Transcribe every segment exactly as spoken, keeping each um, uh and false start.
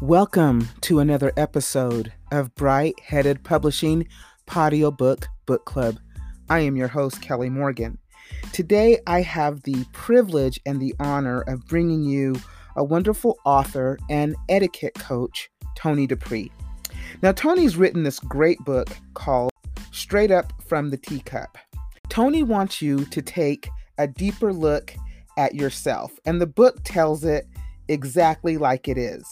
Welcome to another episode of Bright Headed Publishing Patio Book Book Club. I am your host, Kelly Morgan. Today, I have the privilege and the honor of bringing you a wonderful author and etiquette coach, Toni Dupree. Now, Toni's written this great book called Straight Up from the Teacup. Toni wants you to take a deeper look at yourself, and the book tells it exactly like it is.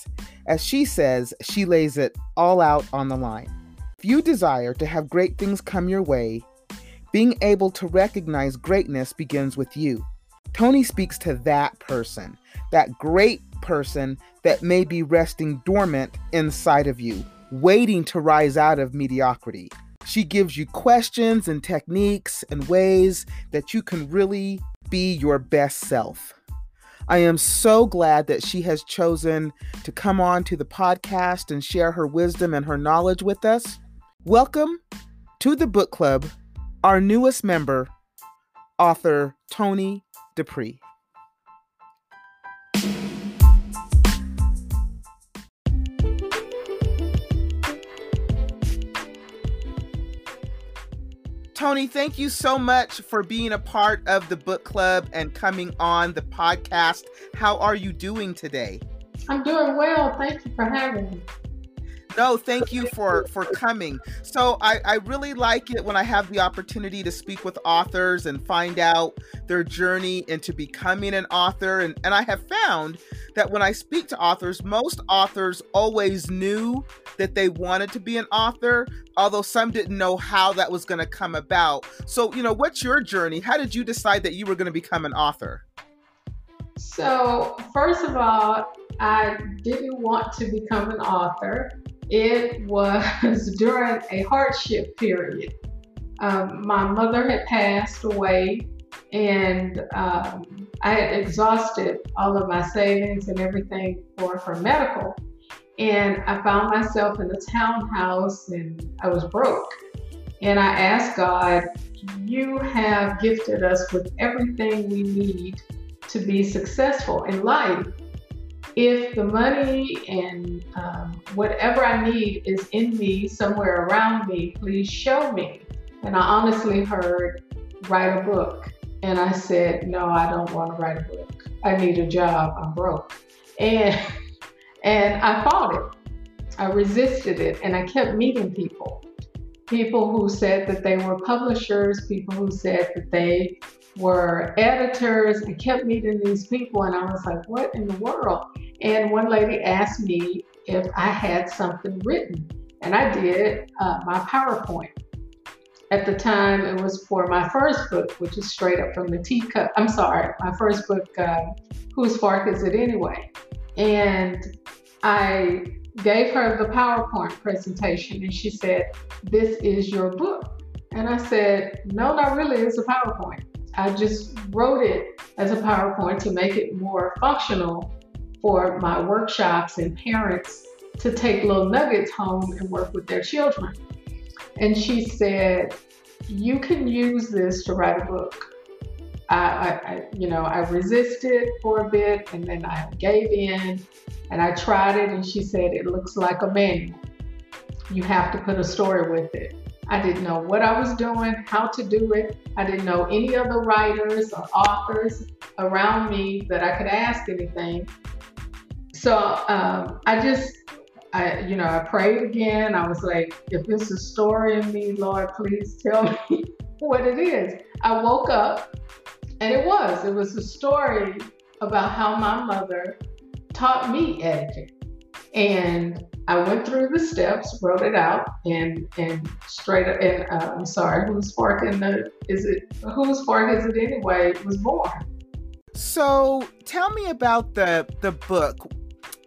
As she says, she lays it all out on the line. If you desire to have great things come your way, being able to recognize greatness begins with you. Toni speaks to that person, that great person that may be resting dormant inside of you, waiting to rise out of mediocrity. She gives you questions and techniques and ways that you can really be your best self. I am so glad that she has chosen to come on to the podcast and share her wisdom and her knowledge with us. Welcome to the book club, our newest member, author Toni Dupree. Toni, thank you so much for being a part of the book club and coming on the podcast. How are you doing today? I'm doing well. Thank you for having me. No, thank you for, for coming. So I, I really like it when I have the opportunity to speak with authors and find out their journey into becoming an author. And, and I have found that when I speak to authors, most authors always knew that they wanted to be an author, although some didn't know how that was going to come about. So, you know, what's your journey? How did you decide that you were going to become an author? So, first of all, I didn't want to become an author. It was during a hardship period. Um, my mother had passed away, and um, I had exhausted all of my savings and everything for her medical. And I found myself in a townhouse and I was broke. And I asked God, you have gifted us with everything we need to be successful in life. If the money and um, whatever I need is in me, somewhere around me, please show me. And I honestly heard, write a book. And I said, no, I don't want to write a book. I need a job, I'm broke. And And I fought it, I resisted it, and I kept meeting people. People who said that they were publishers, people who said that they were editors. I kept meeting these people and I was like, what in the world? And one lady asked me if I had something written, and I did uh, my PowerPoint. At the time, it was for my first book, which is Straight Up from the Teacup. I'm sorry, my first book, uh, Whose Fork Is It Anyway? And I gave her the PowerPoint presentation and she said, this is your book. And I said, no, not really, it's a PowerPoint. I just wrote it as a PowerPoint to make it more functional for my workshops and parents to take little nuggets home and work with their children. And she said, you can use this to write a book. I, I, you know, I resisted for a bit and then I gave in and I tried it, and she said, it looks like a manual. You have to put a story with it. I didn't know what I was doing, how to do it. I didn't know any other writers or authors around me that I could ask anything. So um, I just, I, you know, I prayed again. I was like, if there's a story in me, Lord, please tell me what it is. I woke up. And it was, it was a story about how my mother taught me etiquette. And I went through the steps, wrote it out, and and straight up, and uh, I'm sorry, whose fork in the, is it, whose fork is it anyway, was born. So tell me about the the book.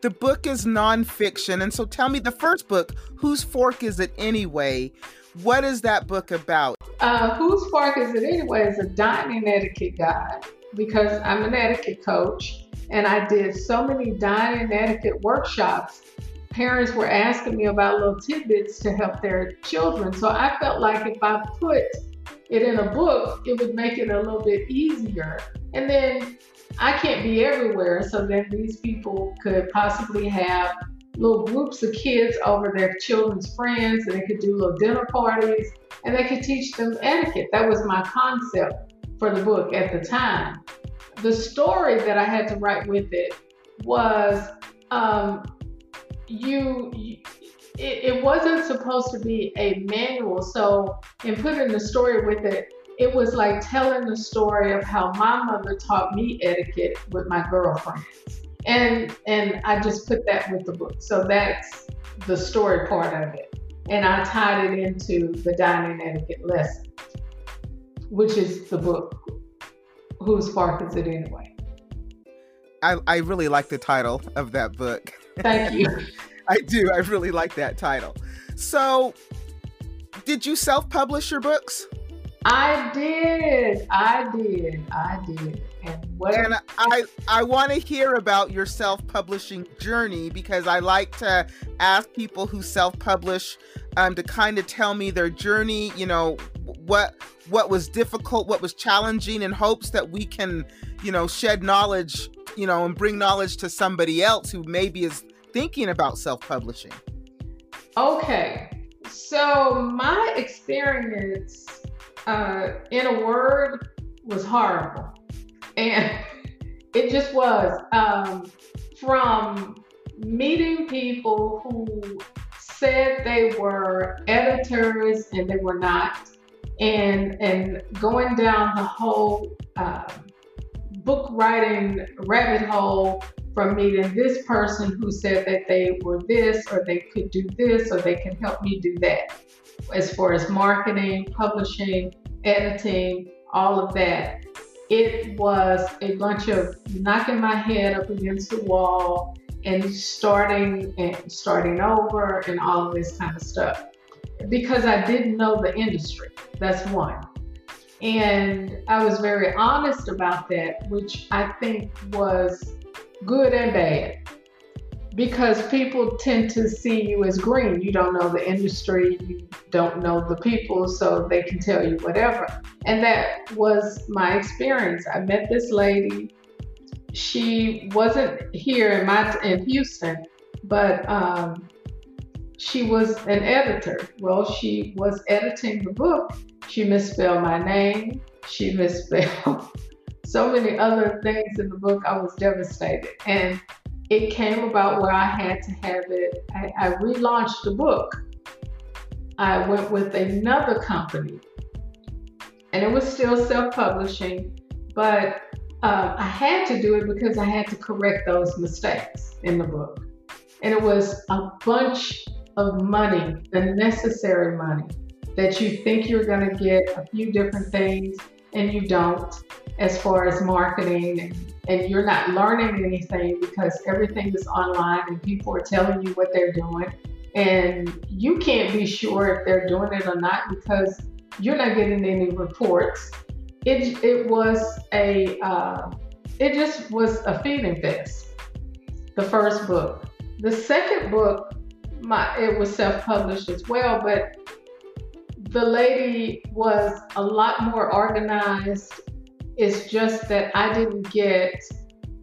The book is nonfiction. And so tell me the first book, Whose Fork Is It Anyway? What is that book about? Uh, Whose Fork Is It Anyway is a dining etiquette guide, because I'm an etiquette coach and I did so many dining etiquette workshops. Parents were asking me about little tidbits to help their children. So I felt like if I put it in a book, it would make it a little bit easier. And then I can't be everywhere. So then these people could possibly have little groups of kids over their children's friends, and they could do little dinner parties, and they could teach them etiquette. That was my concept for the book at the time. The story that I had to write with it was, um, you, you it, it wasn't supposed to be a manual. So in putting the story with it, it was like telling the story of how my mother taught me etiquette with my girlfriends. And and I just put that with the book. So that's the story part of it. And I tied it into the dining etiquette lesson, which is the book, Whose Fork Is It Anyway? I, I really like the title of that book. Thank you. I do. I really like that title. So did you self-publish your books? I did. I did. I did. And, what and I, I want to hear about your self-publishing journey, because I like to ask people who self-publish um, to kind of tell me their journey, you know, what what was difficult, what was challenging, in hopes that we can, you know, shed knowledge, you know, and bring knowledge to somebody else who maybe is thinking about self-publishing. Okay. So my experience, uh, in a word, was horrible. And it just was, um, from meeting people who said they were editors and they were not, and and going down the whole uh, book writing rabbit hole, from meeting this person who said that they were this, or they could do this, or they can help me do that, as far as marketing, publishing, editing, all of that. It was a bunch of knocking my head up against the wall and starting and starting over and all of this kind of stuff, because I didn't know the industry. That's one. And I was very honest about that, which I think was good and bad, because people tend to see you as green. You don't know the industry, you don't know the people, so they can tell you whatever. And that was my experience. I met this lady. She wasn't here in my in Houston, but um, she was an editor. Well, she was editing the book. She misspelled my name. She misspelled so many other things in the book. I was devastated. And it came about where I had to have it. I, I relaunched the book. I went with another company, and it was still self-publishing, but uh, I had to do it because I had to correct those mistakes in the book. And it was a bunch of money, the necessary money, that you think you're gonna get a few different things and you don't, as far as marketing, and, and you're not learning anything because everything is online and people are telling you what they're doing. And you can't be sure if they're doing it or not because you're not getting any reports. It, it was a, uh, it just was a feeding fest, the first book. The second book, my, it was self-published as well, but the lady was a lot more organized. It's just that I didn't get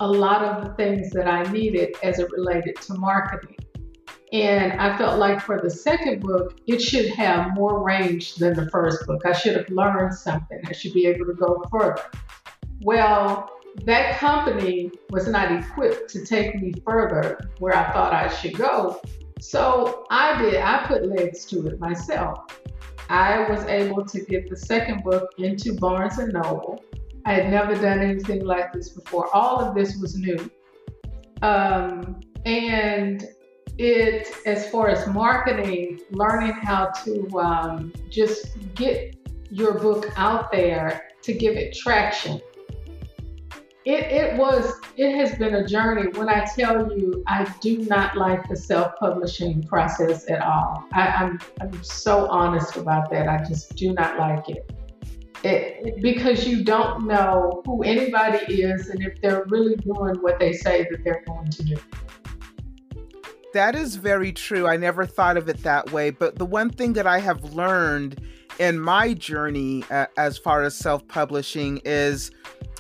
a lot of the things that I needed as it related to marketing. And I felt like for the second book, it should have more range than the first book. I should have learned something. I should be able to go further. Well, that company was not equipped to take me further where I thought I should go. So I did, I put legs to it myself. I was able to get the second book into Barnes and Noble. I had never done anything like this before. All of this was new. Um, and it, as far as marketing, learning how to um, just get your book out there to give it traction. It, it was, it has been a journey. When I tell you, I do not like the self-publishing process at all. I, I'm, I'm so honest about that. I just do not like it. it. Because you don't know who anybody is and if they're really doing what they say that they're going to do. That is very true. I never thought of it that way. But the one thing that I have learned in my journey uh, as far as self-publishing is,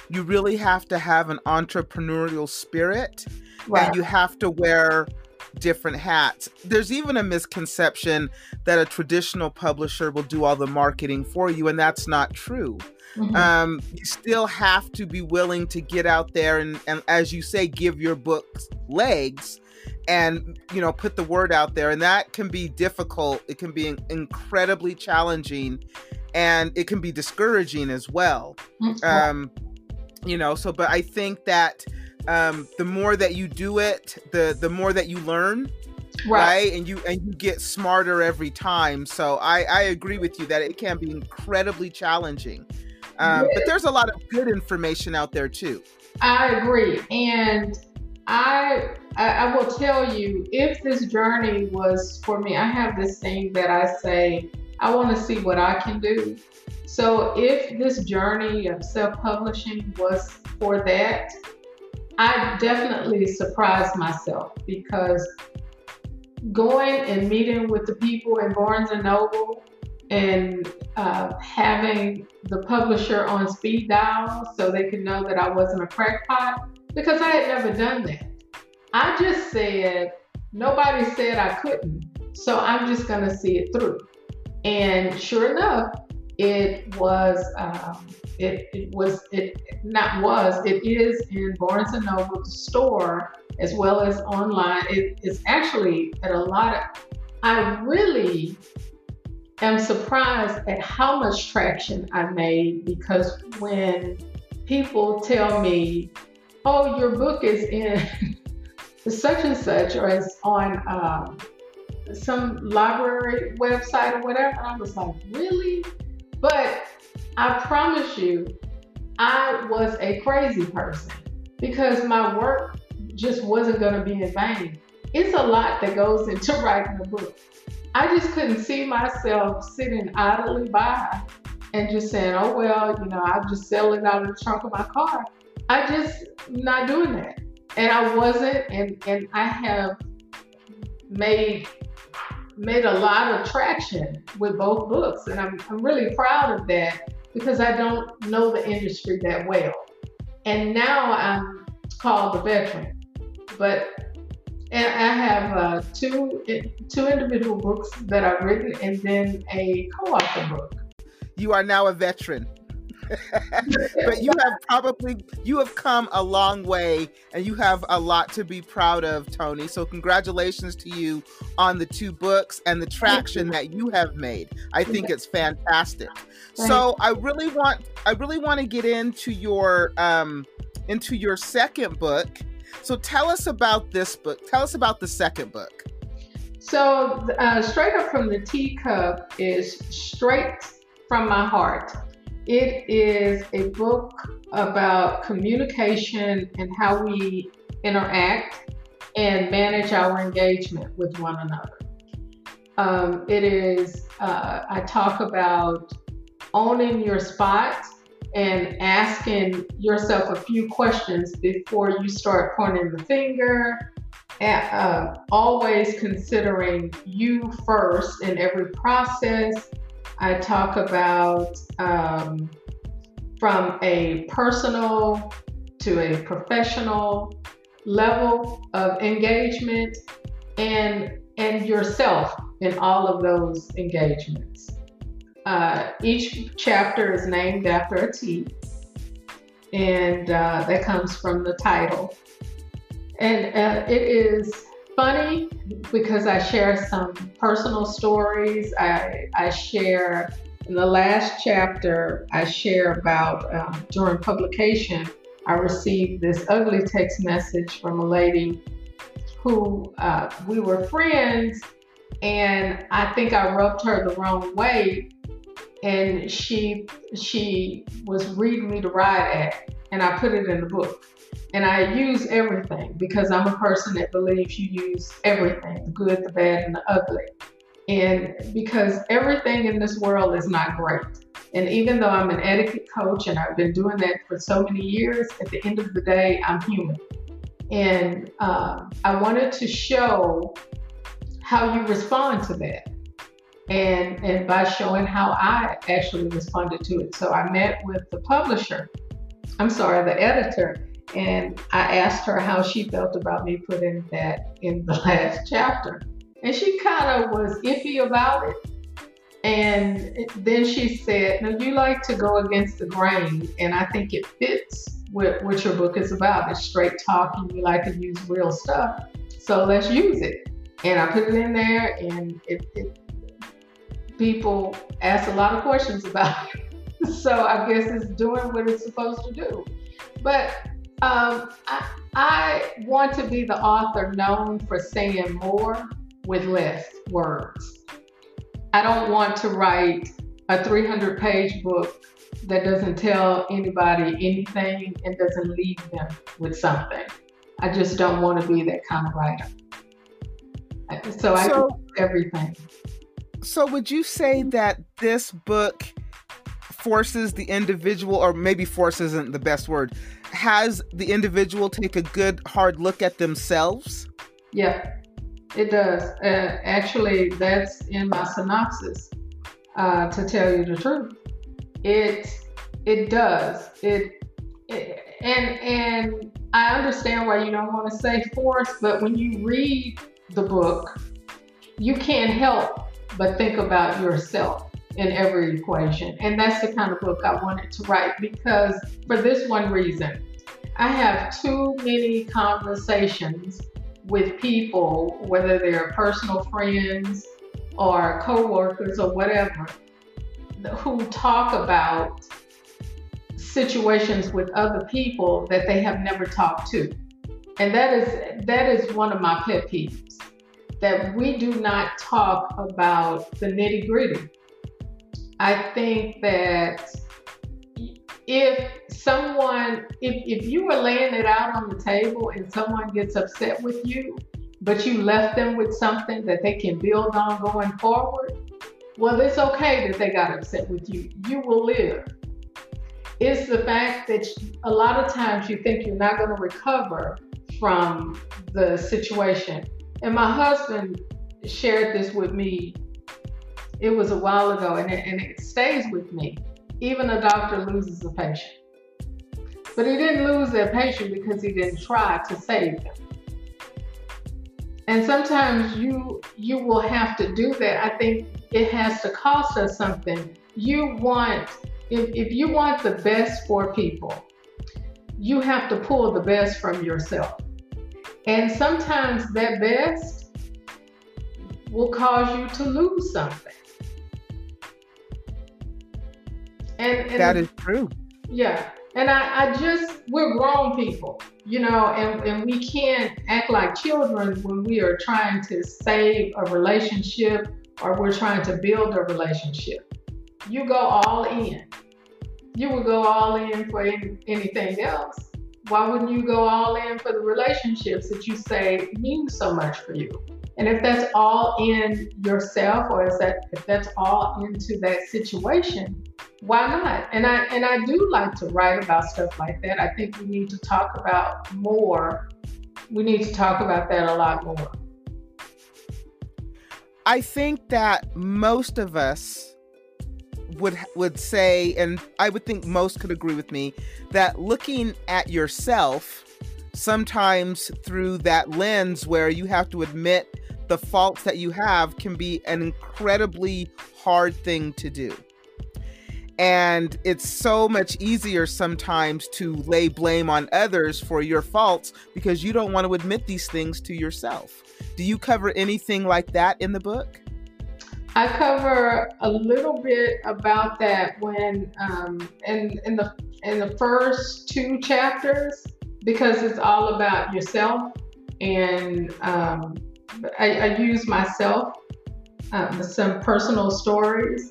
you really have to have an entrepreneurial spirit, right? And you have to wear different hats. There's even a misconception that a traditional publisher will do all the marketing for you, and that's not true. Mm-hmm. Um, you still have to be willing to get out there and, and, as you say, give your books legs and, you know, put the word out there. And that can be difficult. It can be incredibly challenging, and it can be discouraging as well. Mm-hmm. Um, you know, so, but I think that um, the more that you do it, the, the more that you learn. Right. right. And you and you get smarter every time. So I, I agree with you that it can be incredibly challenging. Um, but there's a lot of good information out there too. I agree. And I, I I will tell you, if this journey was for me, I have this thing that I say, I want to see what I can do. So if this journey of self-publishing was for that, I definitely surprised myself, because going and meeting with the people in Barnes and Noble and uh, having the publisher on speed dial so they could know that I wasn't a crackpot, because I had never done that. I just said, nobody said I couldn't, so I'm just going to see it through. And sure enough, it was, um, it, it was, it not was, it is in Barnes and Noble store as well as online. It is actually at a lot of, I really am surprised at how much traction I made, because when people tell me, oh, your book is in such and such, or it's on um, some library website or whatever, I was like, really? But I promise you, I was a crazy person, because my work just wasn't going to be in vain. It's a lot that goes into writing a book. I just couldn't see myself sitting idly by and just saying, oh, well, you know, I'm just selling out of the trunk of my car. I just not doing that. And I wasn't, and, and I have made made a lot of traction with both books. And I'm, I'm really proud of that, because I don't know the industry that well. And now I'm called a veteran, but and I have uh, two, two individual books that I've written, and then a co-author book. You are now a veteran. But you have probably, you have come a long way, and you have a lot to be proud of, Toni. So congratulations to you on the two books and the traction that you have made. I think it's fantastic. So I really want, I really want to get into your, um, into your second book. So tell us about this book. Tell us about the second book. So uh, Straight Up from the Teacup is straight from my heart. It is a book about communication and how we interact and manage our engagement with one another. Um, it is, uh, I talk about owning your spot and asking yourself a few questions before you start pointing the finger, at, uh, always considering you first in every process. I talk about um, from a personal to a professional level of engagement, and and yourself in all of those engagements. Uh, each chapter is named after a tea, and uh, that comes from the title. And uh, it is funny because I share some personal stories. I, I share in the last chapter, I share about um, during publication, I received this ugly text message from a lady who uh, we were friends, and I think I rubbed her the wrong way, and she she was reading me the riot act, and I put it in the book. And I use everything, because I'm a person that believes you use everything, the good, the bad, and the ugly. And because everything in this world is not great. And even though I'm an etiquette coach and I've been doing that for so many years, at the end of the day, I'm human. And uh, I wanted to show how you respond to that. And, and by showing how I actually responded to it. So I met with the publisher, I'm sorry, the editor. And I asked her how she felt about me putting that in the last chapter. And she kind of was iffy about it. And then she said, no, you like to go against the grain. And I think it fits with what your book is about. It's straight talking. You like to use real stuff. So let's use it. And I put it in there, and it, it, people asked a lot of questions about it. So I guess it's doing what it's supposed to do. But um, I, I want to be the author known for saying more with less words. I don't want to write a three hundred page book that doesn't tell anybody anything and doesn't leave them with something. I just don't want to be that kind of writer. So I so, do everything. So would you say that this book forces the individual, or maybe force isn't the best word, has the individual take a good hard look at themselves? Yeah, it does. Uh, actually, that's in my synopsis, uh, to tell you the truth. It it does. It, it and and I understand why you don't want to say force, but when you read the book, you can't help but think about yourself in every equation. And that's the kind of book I wanted to write, because for this one reason, I have too many conversations with people, whether they're personal friends or coworkers or whatever, who talk about situations with other people that they have never talked to. And that is that is one of my pet peeves, that we do not talk about the nitty-gritty. I think that if someone, if, if you were laying it out on the table and someone gets upset with you, but you left them with something that they can build on going forward, well, it's okay that they got upset with you. You will live. It's the fact that a lot of times you think you're not going to recover from the situation. And my husband shared this with me. It was a while ago, and it, and it stays with me. Even a doctor loses a patient. But he didn't lose their patient because he didn't try to save them. And sometimes you you will have to do that. I think it has to cost us something. You want, if, if you want the best for people, you have to pull the best from yourself. And sometimes that best will cause you to lose something. And, and that is true. Yeah. And I, I just, we're grown people, you know, and, and we can't act like children when we are trying to save a relationship or we're trying to build a relationship. You go all in. You would go all in for any, anything else. Why wouldn't you go all in for the relationships that you say mean so much for you? And if that's all in yourself, or is that, if that's all into that situation, why not? And I and I do like to write about stuff like that. I think we need to talk about more. We need to talk about that a lot more. I think that most of us would would say, and I would think most could agree with me, that looking at yourself sometimes through that lens where you have to admit the faults that you have can be an incredibly hard thing to do. And it's so much easier sometimes to lay blame on others for your faults because you don't want to admit these things to yourself. Do you cover anything like that in the book? I cover a little bit about that when um, in, in the in the first two chapters, because it's all about yourself, and um, I, I use myself, um, some personal stories.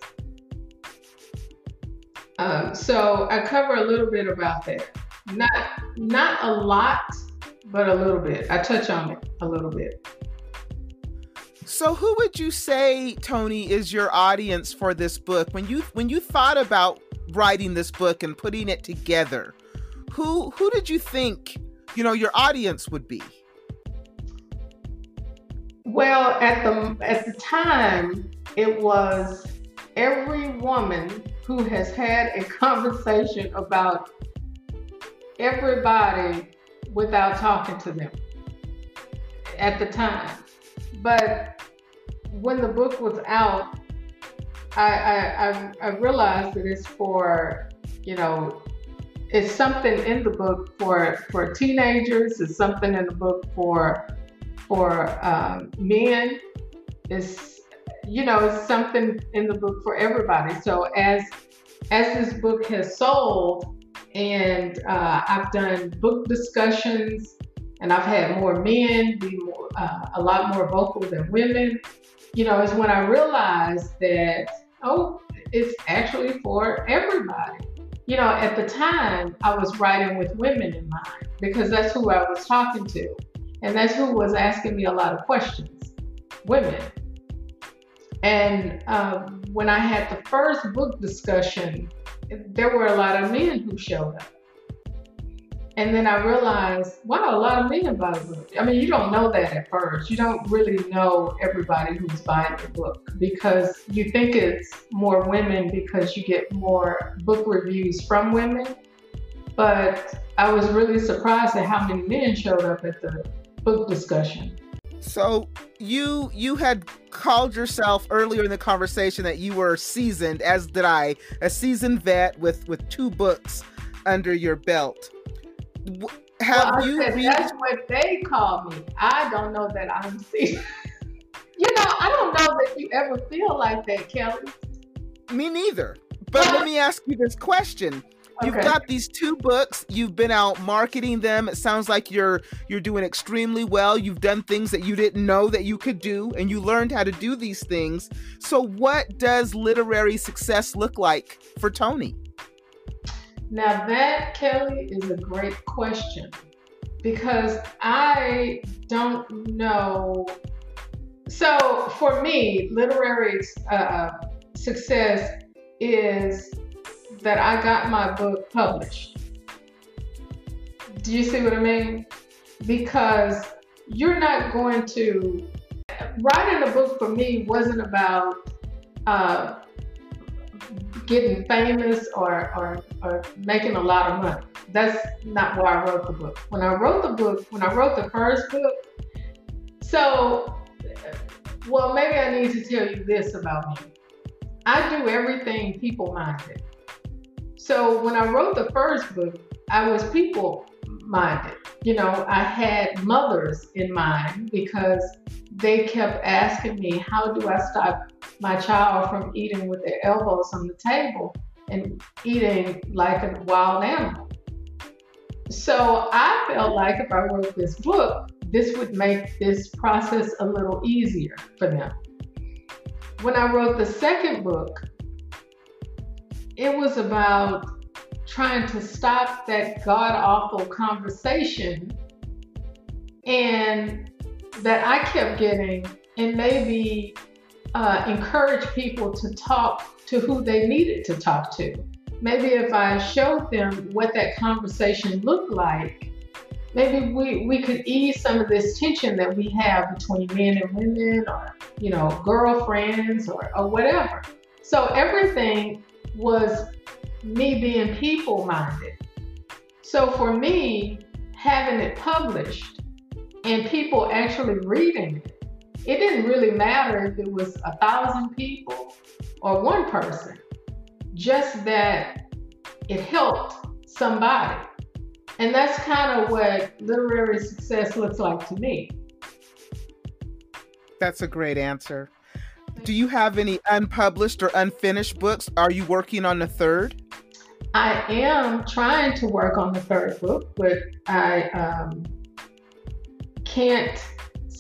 Um, so I cover a little bit about that, not not a lot, but a little bit. I touch on it a little bit. So who would you say, Toni, is your audience for this book? When you when you thought about writing this book and putting it together, who who did you think, you know, your audience would be? Well, at the at the time, it was every woman who has had a conversation about everybody without talking to them at the time. But when the book was out, I, I, I realized that it's for, you know, it's something in the book for, for teenagers. It's something in the book for, for um, men. It's, you know, it's something in the book for everybody. So as, as this book has sold, and uh, I've done book discussions, and I've had more men be more, uh, a lot more vocal than women, you know, is when I realized that, oh, it's actually for everybody. You know, at the time, I was writing with women in mind because that's who I was talking to. And that's who was asking me a lot of questions, women. And um, when I had the first book discussion, there were a lot of men who showed up. And then I realized, wow, a lot of men buy the book. I mean, you don't know that at first. You don't really know everybody who's buying the book because you think it's more women because you get more book reviews from women. But I was really surprised at how many men showed up at the book discussion. So you you had called yourself earlier in the conversation that you were seasoned, as did I, a seasoned vet with, with two books under your belt. Have well, I you said, that's what they call me. I don't know that I'm seasoned. You know, I don't know that you ever feel like that, Kelly. Me neither. But let me ask you this question. Okay. You've got these two books. You've been out marketing them. It sounds like you're you're doing extremely well. You've done things that you didn't know that you could do, and you learned how to do these things. So what does literary success look like for Toni? Now that, Kelly, is a great question because I don't know. So for me, literary uh, success is that I got my book published. Do you see what I mean? Because you're not going to, writing a book for me wasn't about uh, getting famous or, or, or making a lot of money. That's not why I wrote the book. When I wrote the book, when I wrote the first book, so, well, maybe I need to tell you this about me. I do everything people-minded. So when I wrote the first book, I was people-minded. You know, I had mothers in mind because they kept asking me, how do I stop my child from eating with their elbows on the table and eating like a wild animal? So I felt like if I wrote this book, this would make this process a little easier for them. When I wrote the second book, it was about trying to stop that god-awful conversation and that I kept getting, and maybe Uh, encourage people to talk to who they needed to talk to. Maybe if I showed them what that conversation looked like, maybe we, we could ease some of this tension that we have between men and women, or, you know, girlfriends or, or whatever. So everything was me being people-minded. So for me, having it published and people actually reading it, it didn't really matter if it was a thousand people or one person, just that it helped somebody. And that's kind of what literary success looks like to me. That's a great answer. Do you have any unpublished or unfinished books? Are you working on the third? I am trying to work on the third book, but I um, can't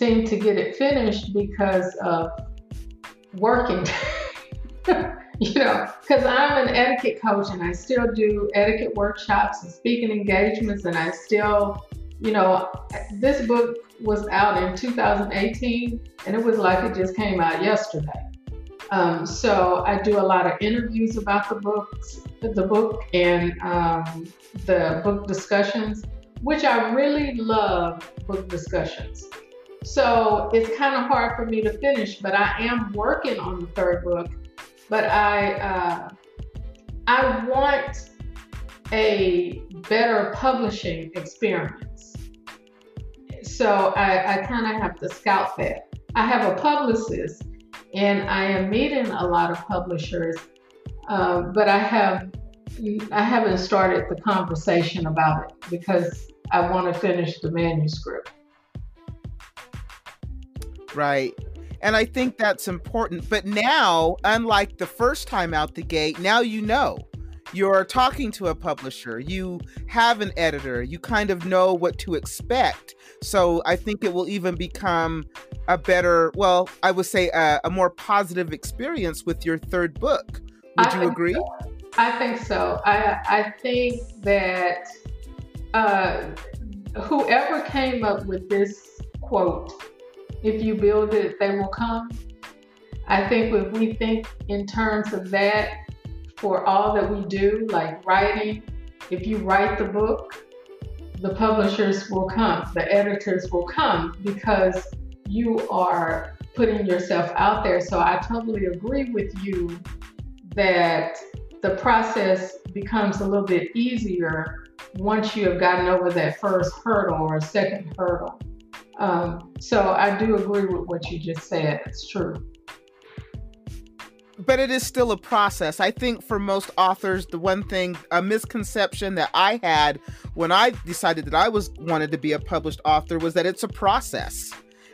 seem to get it finished because of working, you know, because I'm an etiquette coach and I still do etiquette workshops and speaking engagements. And I still, you know, this book was out in two thousand eighteen and it was like it just came out yesterday. Um, so I do a lot of interviews about the books, the book and um, the book discussions, which I really love book discussions. So it's kind of hard for me to finish, but I am working on the third book. But I, uh, I want a better publishing experience. So I, I kind of have to scout that. I have a publicist and I am meeting a lot of publishers, uh, but I have I haven't started the conversation about it because I want to finish the manuscript. Right. And I think that's important. But now, unlike the first time out the gate, now you know. You're talking to a publisher, you have an editor, you kind of know what to expect. So I think it will even become a better, well, I would say a, a more positive experience with your third book. Would I you agree? So. I think so. I, I think that uh, whoever came up with this quote, if you build it, they will come. I think if we think in terms of that, for all that we do, like writing, if you write the book, the publishers will come, the editors will come, because you are putting yourself out there. So I totally agree with you that the process becomes a little bit easier once you have gotten over that first hurdle or second hurdle. Um, so I do agree with what you just said. It's true. But it is still a process. I think for most authors, the one thing, a misconception that I had when I decided that I was wanted to be a published author was that it's a process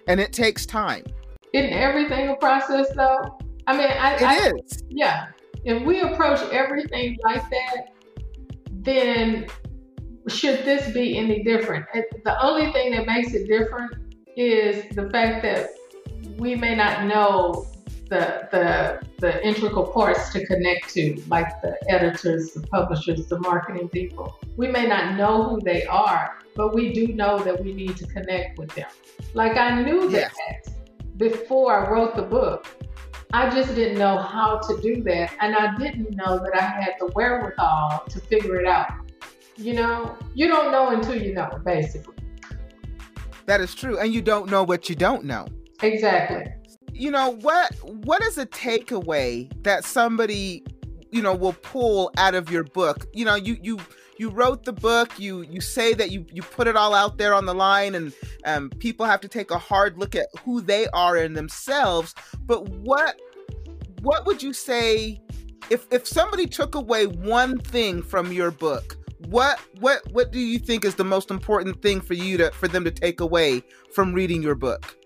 and it takes time. Isn't everything a process though? I mean, I, it I, is. Yeah. If we approach everything like that, then should this be any different? The only thing that makes it different is the fact that we may not know the the the integral parts to connect to, like the editors, the publishers, the marketing people. We may not know who they are, but we do know that we need to connect with them. Like I knew that yes. before I wrote the book. I just didn't know how to do that, and I didn't know that I had the wherewithal to figure it out. You know, you don't know until you know, basically. That is true, and you don't know what you don't know. Exactly. You know, what what is a takeaway that somebody, you know, will pull out of your book? You know, you you you wrote the book, you you say that you you put it all out there on the line, and um, people have to take a hard look at who they are in themselves. But what what would you say if if somebody took away one thing from your book? What what what do you think is the most important thing for you to for them to take away from reading your book?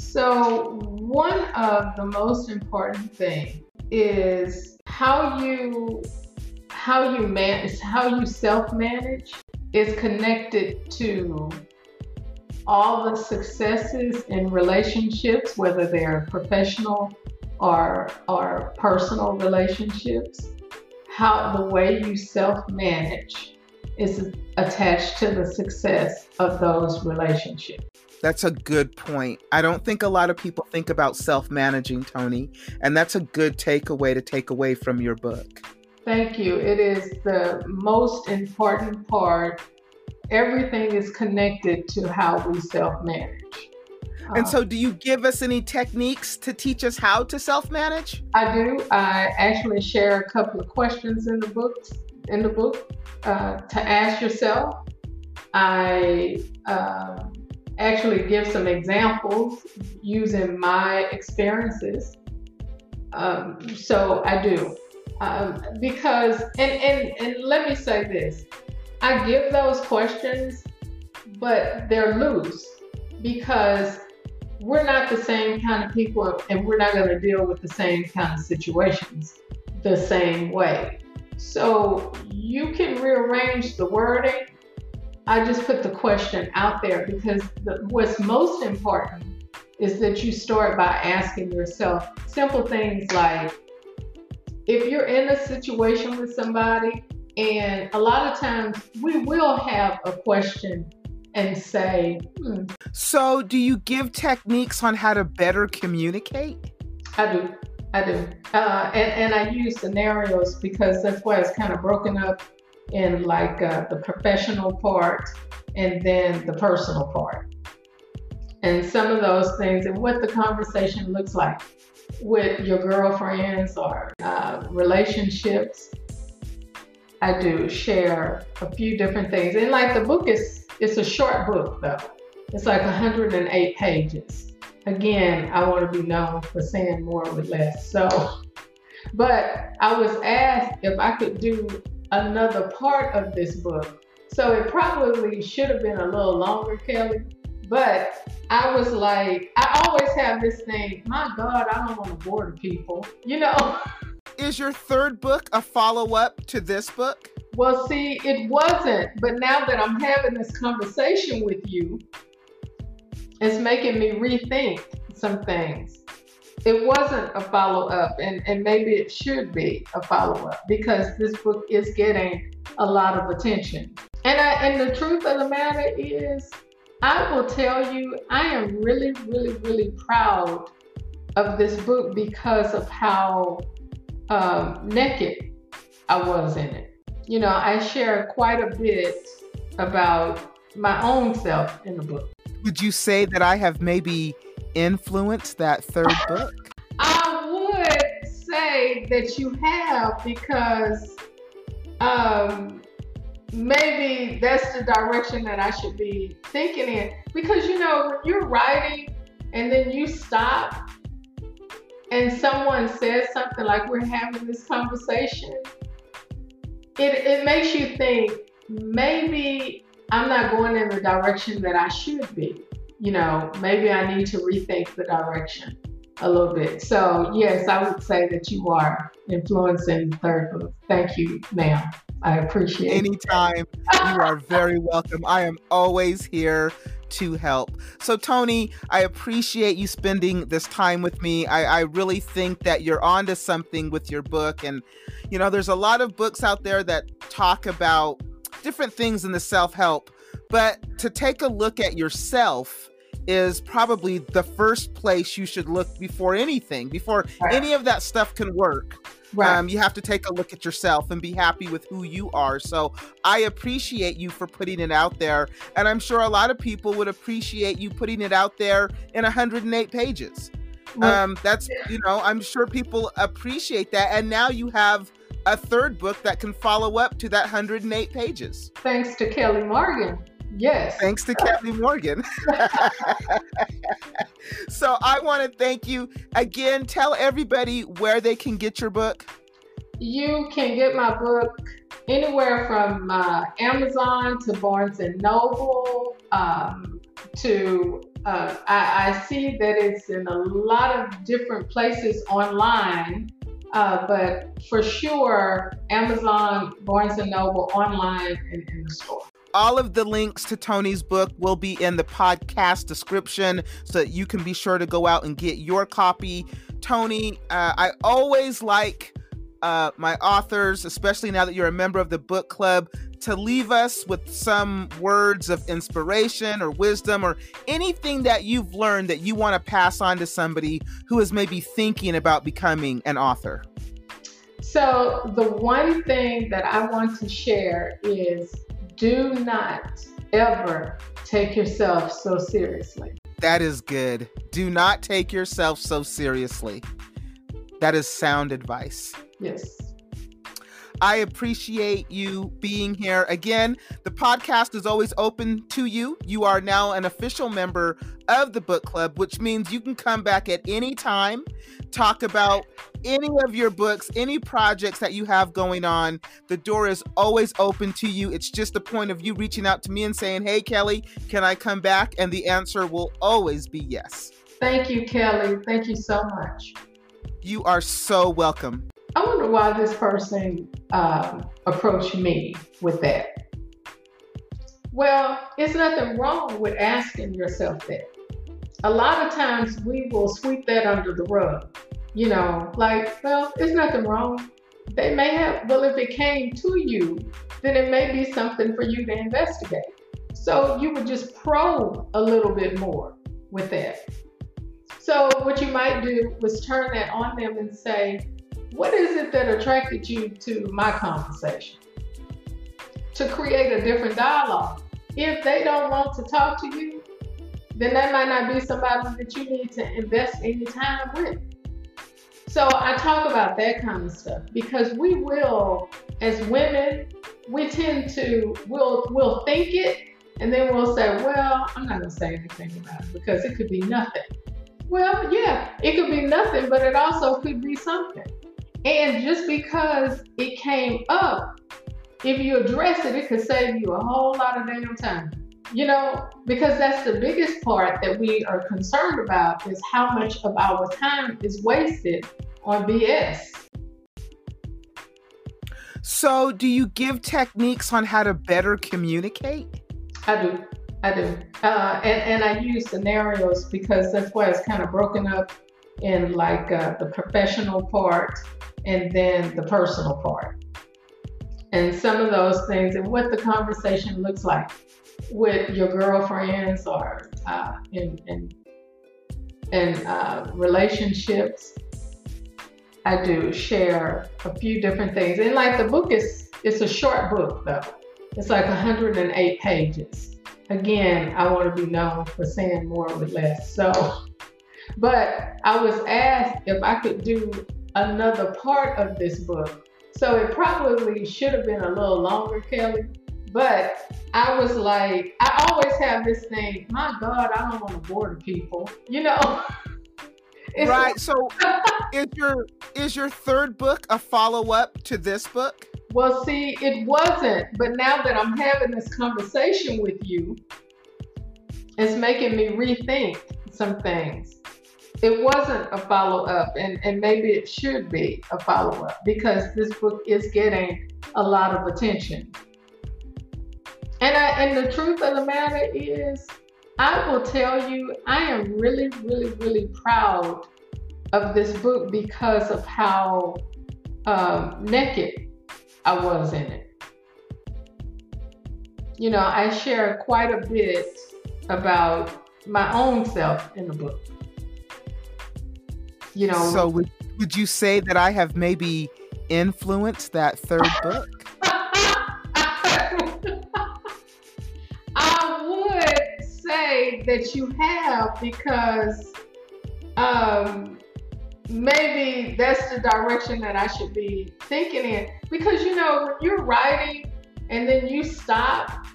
So one of the most important thing is how you how you manage, how you self-manage is connected to all the successes in relationships, whether they're professional or or personal relationships. How the way you self-manage is attached to the success of those relationships. That's a good point. I don't think a lot of people think about self-managing, Toni, and that's a good takeaway to take away from your book. Thank you. It is the most important part. Everything is connected to how we self-manage. And uh, so do you give us any techniques to teach us how to self-manage? I do. I actually share a couple of questions in the books, in the book uh, to ask yourself. I... Uh, actually give some examples using my experiences. Um, so I do, um, because, and, and, and let me say this, I give those questions, but they're loose because we're not the same kind of people and we're not going to deal with the same kind of situations the same way. So you can rearrange the wording. I just put the question out there because the, what's most important is that you start by asking yourself simple things like, if you're in a situation with somebody, and a lot of times we will have a question and say, hmm. So do you give techniques on how to better communicate? I do, I do. Uh, and, and I use scenarios because that's why it's kind of broken up in like uh, the professional part and then the personal part. And some of those things and what the conversation looks like with your girlfriends or uh, relationships. I do share a few different things. And like the book is, it's a short book though. It's like one hundred eight pages. Again, I want to be known for saying more with less. So, but I was asked if I could do another part of this book. So it probably should have been a little longer, Kelly. But I was like, I always have this thing, my God, I don't want to bore the people, you know. Is your third book a follow-up to this book? Well, see, it wasn't. But now that I'm having this conversation with you, it's making me rethink some things. It wasn't a follow-up, and, and maybe it should be a follow-up, because this book is getting a lot of attention. And, I, and the truth of the matter is, I will tell you, I am really, really, really proud of this book because of how um, naked I was in it. You know, I share quite a bit about my own self in the book. Would you say that I have maybe influenced that third book? I would say that you have, because um, maybe that's the direction that I should be thinking in. Because, you know, when you're writing and then you stop and someone says something like we're having this conversation, it, it makes you think, maybe I'm not going in the direction that I should be. You know, maybe I need to rethink the direction a little bit. So yes, I would say that you are influencing the third book. Thank you, ma'am. I appreciate it. Anytime. You are very welcome. I am always here to help. So Toni, I appreciate you spending this time with me. I, I really think that you're onto something with your book. And, you know, there's a lot of books out there that talk about different things in the self-help, but to take a look at yourself is probably the first place you should look before anything, before right. any of that stuff can work. Right. Um, you have to take a look at yourself and be happy with who you are. So I appreciate you for putting it out there. And I'm sure a lot of people would appreciate you putting it out there in one hundred eight pages. Right. Um, that's, you know, I'm sure people appreciate that. And now you have a third book that can follow up to that one hundred eight pages. Thanks to Kelly Morgan. Yes. Thanks to Kelly Morgan. So I want to thank you again. Tell everybody where they can get your book. You can get my book anywhere from uh, Amazon to Barnes and Noble. Um, to uh, I, I see that it's in a lot of different places online. Uh, but for sure, Amazon, Barnes and Noble, online, and in the store. All of the links to Toni's book will be in the podcast description, so that you can be sure to go out and get your copy. Toni, uh, I always like uh, my authors, especially now that you're a member of the book club, to leave us with some words of inspiration or wisdom or anything that you've learned that you want to pass on to somebody who is maybe thinking about becoming an author. So the one thing that I want to share is, do not ever take yourself so seriously. That is good. Do not take yourself so seriously. That is sound advice. Yes. I appreciate you being here. Again, the podcast is always open to you. You are now an official member of the book club, which means you can come back at any time, talk about any of your books, any projects that you have going on. The door is always open to you. It's just a point of you reaching out to me and saying, hey, Kelly, can I come back? And the answer will always be yes. Thank you, Kelly. Thank you so much. You are so welcome. I wonder why this person um, approached me with that. Well, it's nothing wrong with asking yourself that. A lot of times we will sweep that under the rug. You know, like, well, it's nothing wrong. They may have, well, if it came to you, then it may be something for you to investigate. So you would just probe a little bit more with that. So what you might do was turn that on them and say, what is it that attracted you to my conversation? To create a different dialogue. If they don't want to talk to you, then that might not be somebody that you need to invest any time with. So I talk about that kind of stuff because we will, as women, we tend to, we'll, we'll think it And then we'll say, well, I'm not going to say anything about it because it could be nothing. Well, yeah, it could be nothing, but it also could be something. And just because it came up, if you address it, it could save you a whole lot of damn time. You know, because that's the biggest part that we are concerned about is how much of our time is wasted on B S. So do you give techniques on how to better communicate? I do. I do. Uh, and, and I use scenarios because that's why it's kind of broken up in like uh, the professional part and then the personal part. And some of those things and what the conversation looks like with your girlfriends or uh, in, in, in uh, relationships. I do share a few different things. And like the book is, it's a short book though. It's like one hundred eight pages. Again, I want to be known for saying more with less. So, but I was asked if I could do another part of this book. So it probably should have been a little longer, Kelly. But I was like, I always have this thing, my God, I don't want to bore the people, you know? Right. So is your is your third book a follow-up to this book? Well, see, it wasn't. But now that I'm having this conversation with you, it's making me rethink some things. It wasn't a follow-up, and, and maybe it should be a follow-up because this book is getting a lot of attention. And, I, and the truth of the matter is, I will tell you, I am really, really, really proud of this book because of how um, naked I was in it. You know, I share quite a bit about my own self in the book. You know. So would, would you say that I have maybe influenced that third book? That you have because um, maybe that's the direction that I should be thinking in. Because, you know, when you're writing and then you stop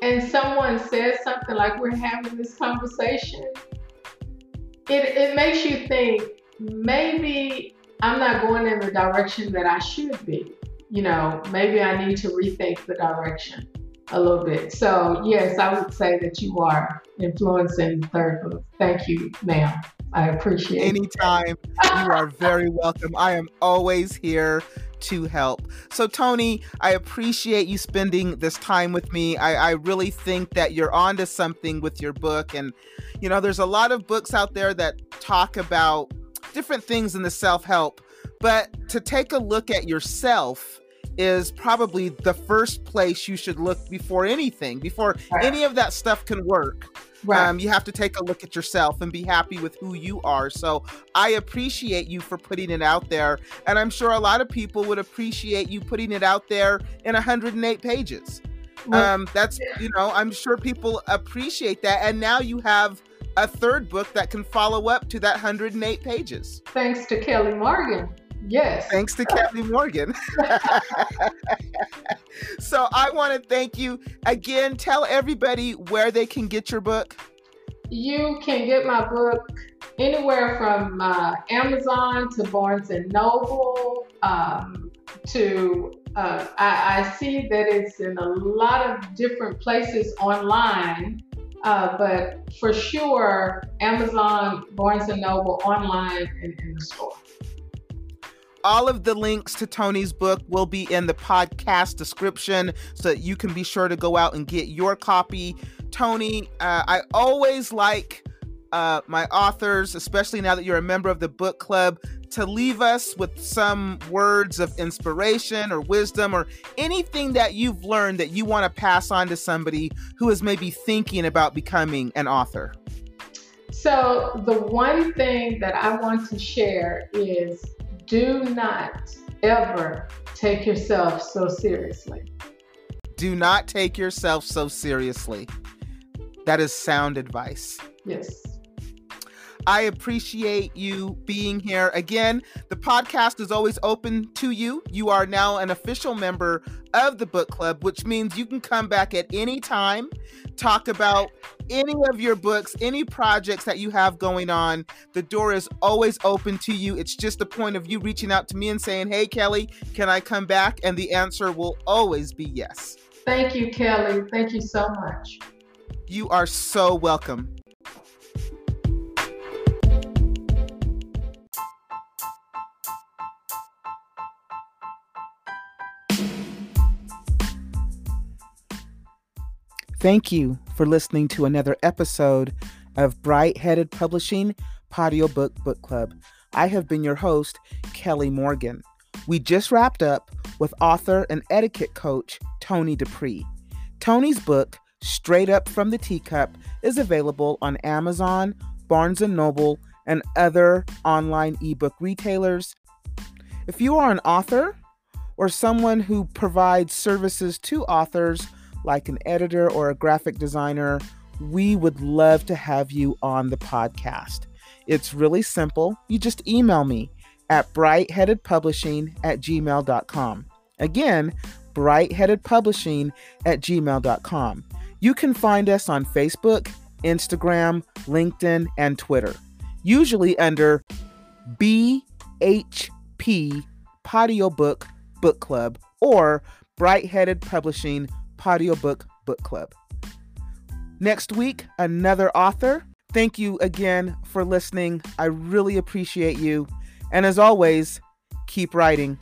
and someone says something like we're having this conversation, it, it makes you think maybe I'm not going in the direction that I should be. You know, maybe I need to rethink the direction a little bit. So yes, I would say that you are influencing the third book. Thank you, ma'am. I appreciate it. Anytime. You are very welcome. I am always here to help. So Toni, I appreciate you spending this time with me. I, I really think that you're onto something with your book. And you know, there's a lot of books out there that talk about different things in the self-help, but to take a look at yourself is probably the first place you should look before anything, before right. any of that stuff can work. Right. Um, you have to take a look at yourself and be happy with who you are. So I appreciate you for putting it out there. And I'm sure a lot of people would appreciate you putting it out there in one hundred eight pages. Right. Um, that's, you know, I'm sure people appreciate that. And now you have a third book that can follow up to that one hundred eight pages. Thanks to Kelly Morgan. Yes. Thanks to Kelly Morgan. So I want to thank you again. Tell everybody where they can get your book. You can get my book anywhere from uh, Amazon to Barnes and Noble. Um, to uh, I, I see that it's in a lot of different places online, uh, but for sure Amazon, Barnes and Noble, online, and in the store. All of the links to Toni's book will be in the podcast description so that you can be sure to go out and get your copy. Toni, uh, I always like uh, my authors, especially now that you're a member of the book club, to leave us with some words of inspiration or wisdom or anything that you've learned that you want to pass on to somebody who is maybe thinking about becoming an author. So the one thing that I want to share is do not ever take yourself so seriously. Do not take yourself so seriously. That is sound advice. Yes. I appreciate you being here. Again, the podcast is always open to you. You are now an official member of the book club, which means you can come back at any time, talk about any of your books, any projects that you have going on. The door is always open to you. It's just a point of you reaching out to me and saying, hey, Kelly, can I come back? And the answer will always be yes. Thank you, Kelly. Thank you so much. You are so welcome. Thank you for listening to another episode of Bright Headed Publishing Patio Book Book Club. I have been your host, Kelly Morgan. We just wrapped up with author and etiquette coach, Toni Dupree. Toni's book, Straight Up from the Teacup, is available on Amazon, Barnes and Noble, and other online ebook retailers. If you are an author or someone who provides services to authors, like an editor or a graphic designer, we would love to have you on the podcast. It's really simple. You just email me at brightheadedpublishing at gmail dot com. Again, brightheadedpublishing at gmail dot com. You can find us on Facebook, Instagram, LinkedIn, and Twitter, usually under B H P Patio Book Book Club or Bright Headed Publishing Patio Book Book Club. Next week, another author. Thank you again for listening. I really appreciate you. And as always, keep writing.